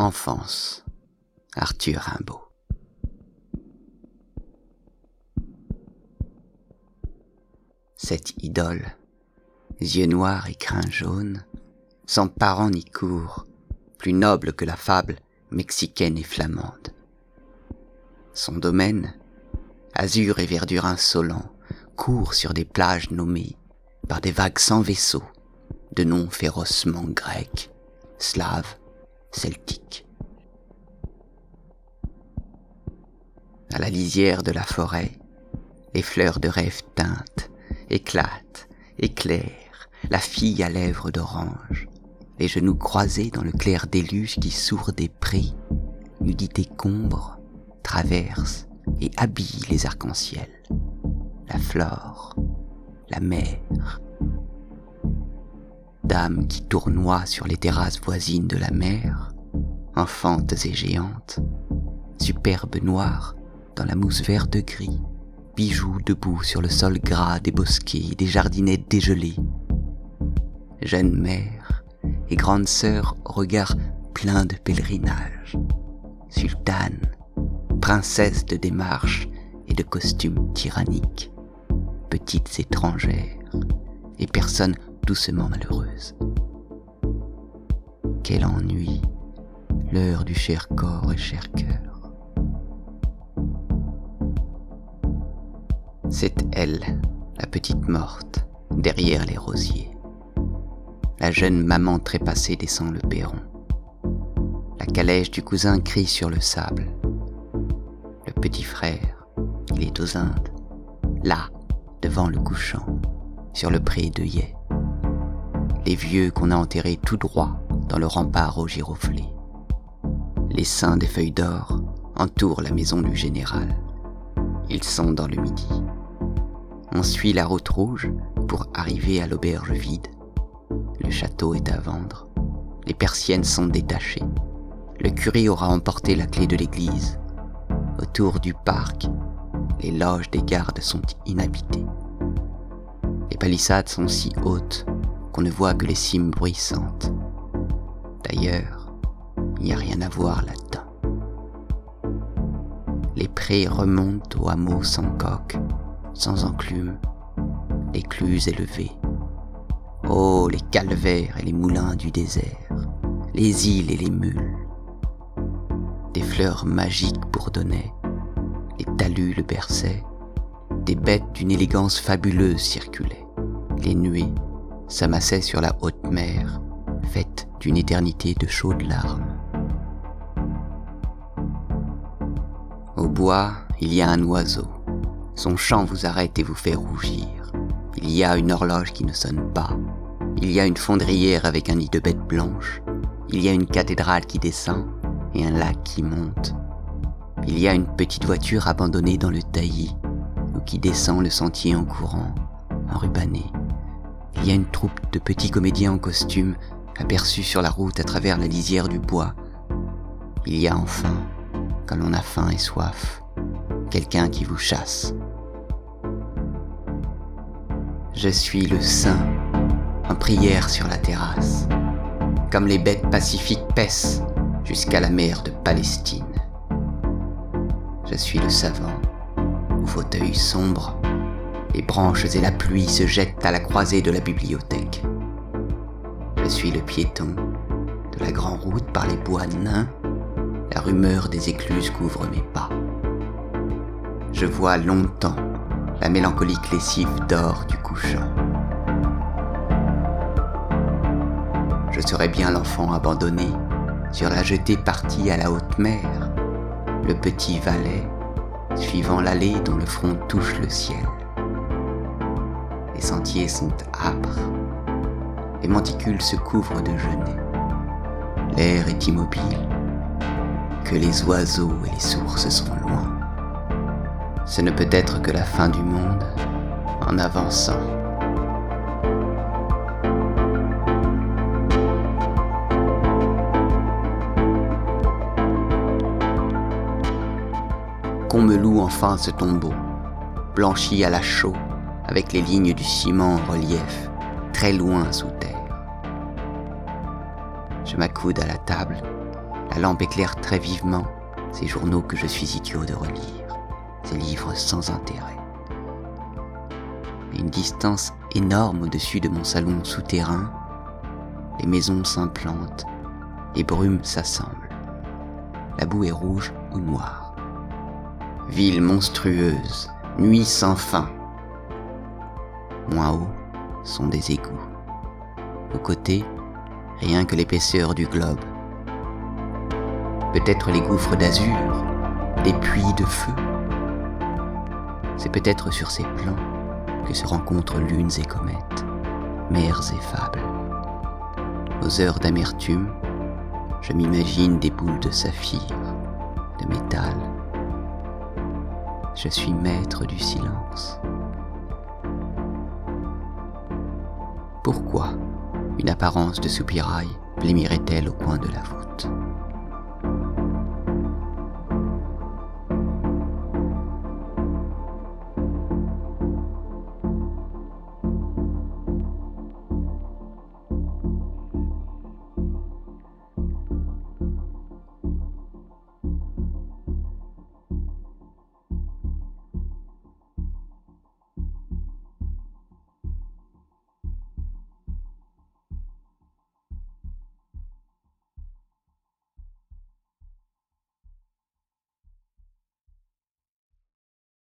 Enfance, Arthur Rimbaud. Cette idole, yeux noirs et crin jaune, sans parents ni cour, plus noble que la fable mexicaine et flamande. Son domaine, azur et verdure insolent, court sur des plages nommées par des vagues sans vaisseau, de noms férocement grecs, slaves, celtiques. À la lisière de la forêt, les fleurs de rêve teintent, éclatent, éclairent, la fille à lèvres d'orange, les genoux croisés dans le clair déluge qui sourd des prés, nudité combre, traverse et habille les arcs-en-ciel, la flore, la mer. Dames qui tournoient sur les terrasses voisines de la mer, enfantes et géantes, superbes noires dans la mousse verte gris, bijoux debout sur le sol gras des bosquets, des jardinets dégelés. Jeunes mères et grandes sœurs au regard plein de pèlerinage, sultanes, princesses de démarche et de costumes tyranniques, petites étrangères et personnes doucement malheureuse. Quel ennui, l'heure du cher corps et cher cœur. C'est elle, la petite morte, derrière les rosiers. La jeune maman trépassée descend le perron. La calèche du cousin crie sur le sable. Le petit frère, il est aux Indes, là, devant le couchant, sur le pré d'Œillet. Les vieux qu'on a enterrés tout droit dans le rempart aux giroflées. Les seins des feuilles d'or entourent la maison du général. Ils sont dans le midi. On suit la route rouge pour arriver à l'auberge vide. Le château est à vendre. Les persiennes sont détachées. Le curé aura emporté la clé de l'église. Autour du parc, les loges des gardes sont inhabitées. Les palissades sont si hautes qu'on ne voit que les cimes bruissantes. D'ailleurs, il n'y a rien à voir là-dedans. Les prés remontent aux hameaux sans coque, sans enclume, l'écluse élevée. Oh, les calvaires et les moulins du désert, les îles et les mules. Des fleurs magiques bourdonnaient, les talus le berçaient, des bêtes d'une élégance fabuleuse circulaient, les nuées s'amassaient sur la haute mer, faite d'une éternité de chaudes larmes. Au bois, il y a un oiseau. Son chant vous arrête et vous fait rougir. Il y a une horloge qui ne sonne pas. Il y a une fondrière avec un nid de bête blanche. Il y a une cathédrale qui descend et un lac qui monte. Il y a une petite voiture abandonnée dans le taillis ou qui descend le sentier en courant, enrubannée. Il y a une troupe de petits comédiens en costume, aperçus sur la route à travers la lisière du bois. Il y a enfin, quand l'on a faim et soif, quelqu'un qui vous chasse. Je suis le saint, en prière sur la terrasse, comme les bêtes pacifiques paissent jusqu'à la mer de Palestine. Je suis le savant, au fauteuil sombre. Les branches et la pluie se jettent à la croisée de la bibliothèque. Je suis le piéton, de la grande route par les bois nains. La rumeur des écluses couvre mes pas. Je vois longtemps la mélancolique lessive d'or du couchant. Je serais bien l'enfant abandonné, sur la jetée partie à la haute mer, le petit valet, suivant l'allée dont le front touche le ciel. Les sentiers sont âpres, les monticules se couvrent de genêts. L'air est immobile, que les oiseaux et les sources sont loin. Ce ne peut être que la fin du monde en avançant. Qu'on me loue enfin ce tombeau, blanchi à la chaux, avec les lignes du ciment en relief, très loin sous terre. Je m'accoude à la table, La lampe éclaire très vivement ces journaux que je suis idiot de relire, ces livres sans intérêt. Mais une distance énorme au-dessus de mon salon souterrain, les maisons s'implantent, les brumes s'assemblent. La boue est rouge ou noire. Ville monstrueuse, nuit sans fin. Moins haut sont des égouts. Aux côtés, rien que l'épaisseur du globe. Peut-être les gouffres d'azur, des puits de feu. C'est peut-être sur ces plans que se rencontrent lunes et comètes, mers et fables. Aux heures d'amertume, je m'imagine des boules de saphir, de métal. Je suis maître du silence. Pourquoi une apparence de soupirail blêmirait-elle au coin de la voûte ?